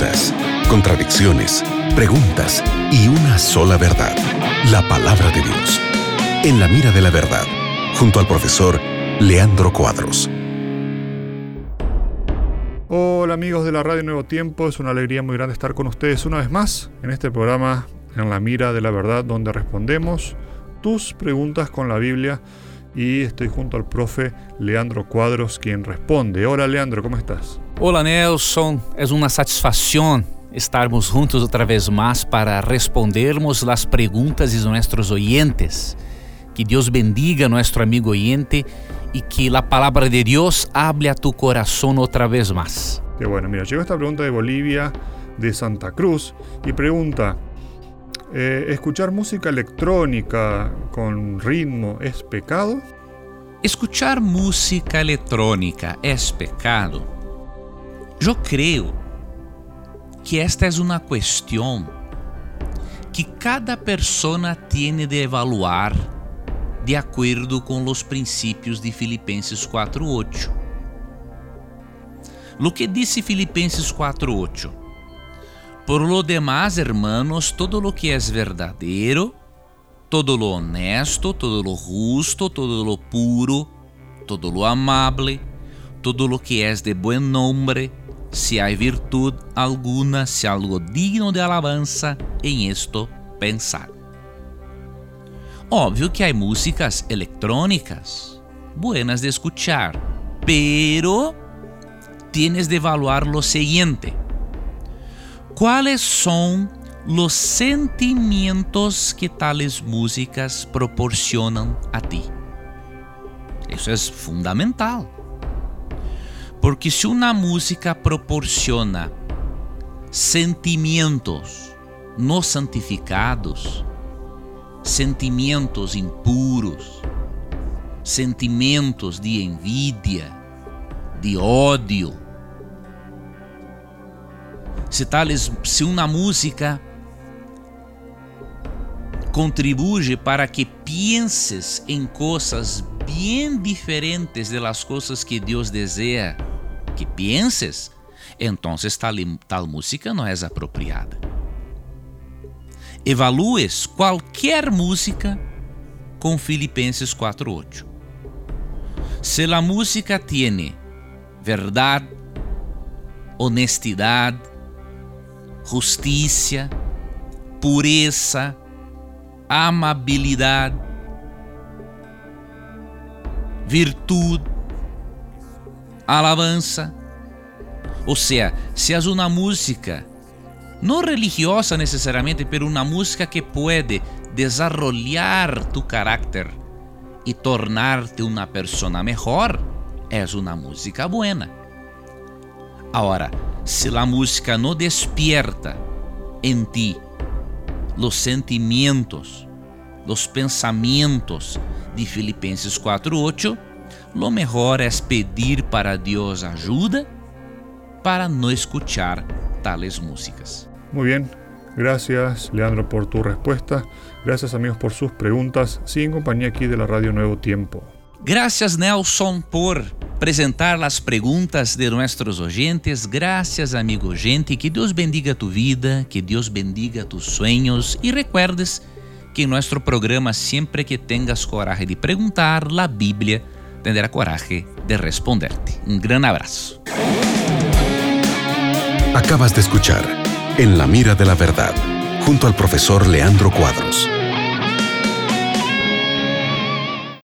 dudas, contradicciones, preguntas y una sola verdad, la palabra de Dios. En la mira de la verdad, junto al profesor Leandro Cuadros. Hola amigos de la Radio Nuevo Tiempo, es una alegría muy grande estar con ustedes una vez más en este programa En la mira de la verdad, donde respondemos tus preguntas con la Biblia. Y estoy junto al profe Leandro Cuadros, quien responde. Hola Leandro, ¿cómo estás? Hola Nelson, es una satisfacción estarmos juntos otra vez más para respondermos las preguntas de nuestros oyentes. Que Dios bendiga a nuestro amigo oyente y que la palabra de Dios hable a tu corazón otra vez más. Qué bueno, mira, llegó esta pregunta de Bolivia, de Santa Cruz, y pregunta: ¿escuchar música electrónica con ritmo es pecado? ¿Escuchar música electrónica es pecado? Yo creo que esta es una cuestión que cada persona tiene de evaluar de acuerdo con los principios de Filipenses 4:8. Lo que dice Filipenses 4:8: por lo demás, hermanos, todo lo que es verdadero, todo lo honesto, todo lo justo, todo lo puro, todo lo amable, todo lo que es de buen nombre, si hay virtud alguna, si hay algo digno de alabanza, en esto pensad. Obvio que hay músicas electrónicas buenas de escuchar, pero tienes de evaluar lo siguiente: ¿cuáles son los sentimientos que tales músicas proporcionan a ti? Eso es fundamental. Porque si una música proporciona sentimientos no santificados, sentimientos impuros, sentimientos de envidia, de odio, se uma música contribui para que pienses em coisas bem diferentes de las coisas que Deus deseja que pienses, então tal música não é apropriada. Evalúes qualquer música com Filipenses 4:8. Se a música tiene verdade, honestidade, justicia, pureza, amabilidad, virtud, alabanza. O sea, si es una música, no religiosa necesariamente, pero una música que puede desarrollar tu carácter y tornarte una persona mejor, es una música buena. Ahora, si la música no despierta en ti los sentimientos, los pensamientos de Filipenses 4:8, lo mejor es pedir para Dios ayuda para no escuchar tales músicas. Muy bien, gracias Leandro por tu respuesta. Gracias amigos por sus preguntas. Sigue en compañía aquí de la Radio Nuevo Tiempo. Gracias Nelson por presentar as perguntas de nossos oyentes. Graças, amigo gente. Que Deus bendiga tu vida, que Deus bendiga tus sonhos. E recuerdes que em nosso programa, sempre que tengas coragem de perguntar, a Bíblia tendrá coragem de responder-te. Grande abraço. Acabas de escuchar En la mira de la verdad, junto al profesor Leandro Cuadros.